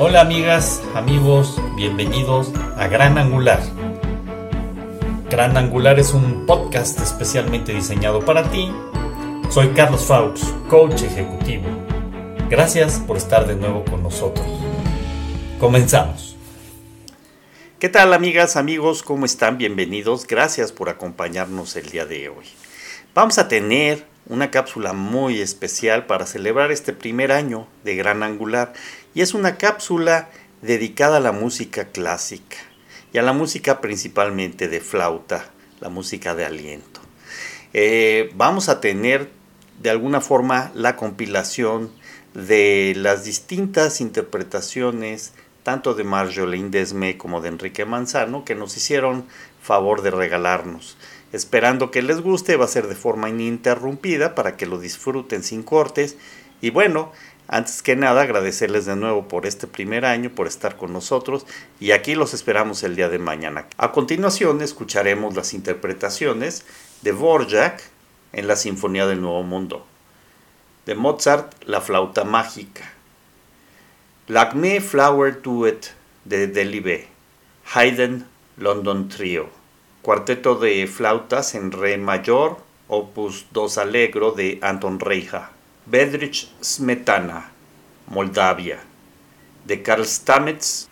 Hola amigas, amigos, bienvenidos a Gran Angular. Gran Angular es un podcast especialmente diseñado para ti. Soy Carlos Faux, coach ejecutivo. Gracias por estar de nuevo con nosotros. Comenzamos. ¿Qué tal amigas, amigos? ¿Cómo están? Bienvenidos. Gracias por acompañarnos el día de hoy. Vamos a tener una cápsula muy especial para celebrar este primer año de Gran Angular. Y es una cápsula dedicada a la música clásica y a la música principalmente de flauta, la música de aliento. Vamos a tener de alguna forma la compilación de las distintas interpretaciones tanto de Marjolaine Desmé como de Enrique Manzano que nos hicieron favor de regalarnos. Esperando que les guste, va a ser de forma ininterrumpida para que lo disfruten sin cortes. Y bueno, antes que nada, agradecerles de nuevo por este primer año, por estar con nosotros, y aquí los esperamos el día de mañana. A continuación, escucharemos las interpretaciones de Dvorak en la Sinfonía del Nuevo Mundo, de Mozart, La Flauta Mágica, Lac-Mé Flower Duet de Delibé, Haydn, London Trio, Cuarteto de Flautas en Re Mayor, Opus 2 Allegro de Anton Reija, Bedrich Smetana, Moldavia, de Carl Stamitz,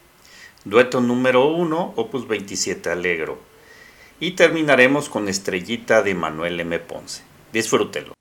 dueto número 1, opus 27 Allegro. Y terminaremos con Estrellita de Manuel M. Ponce. Disfrútelo.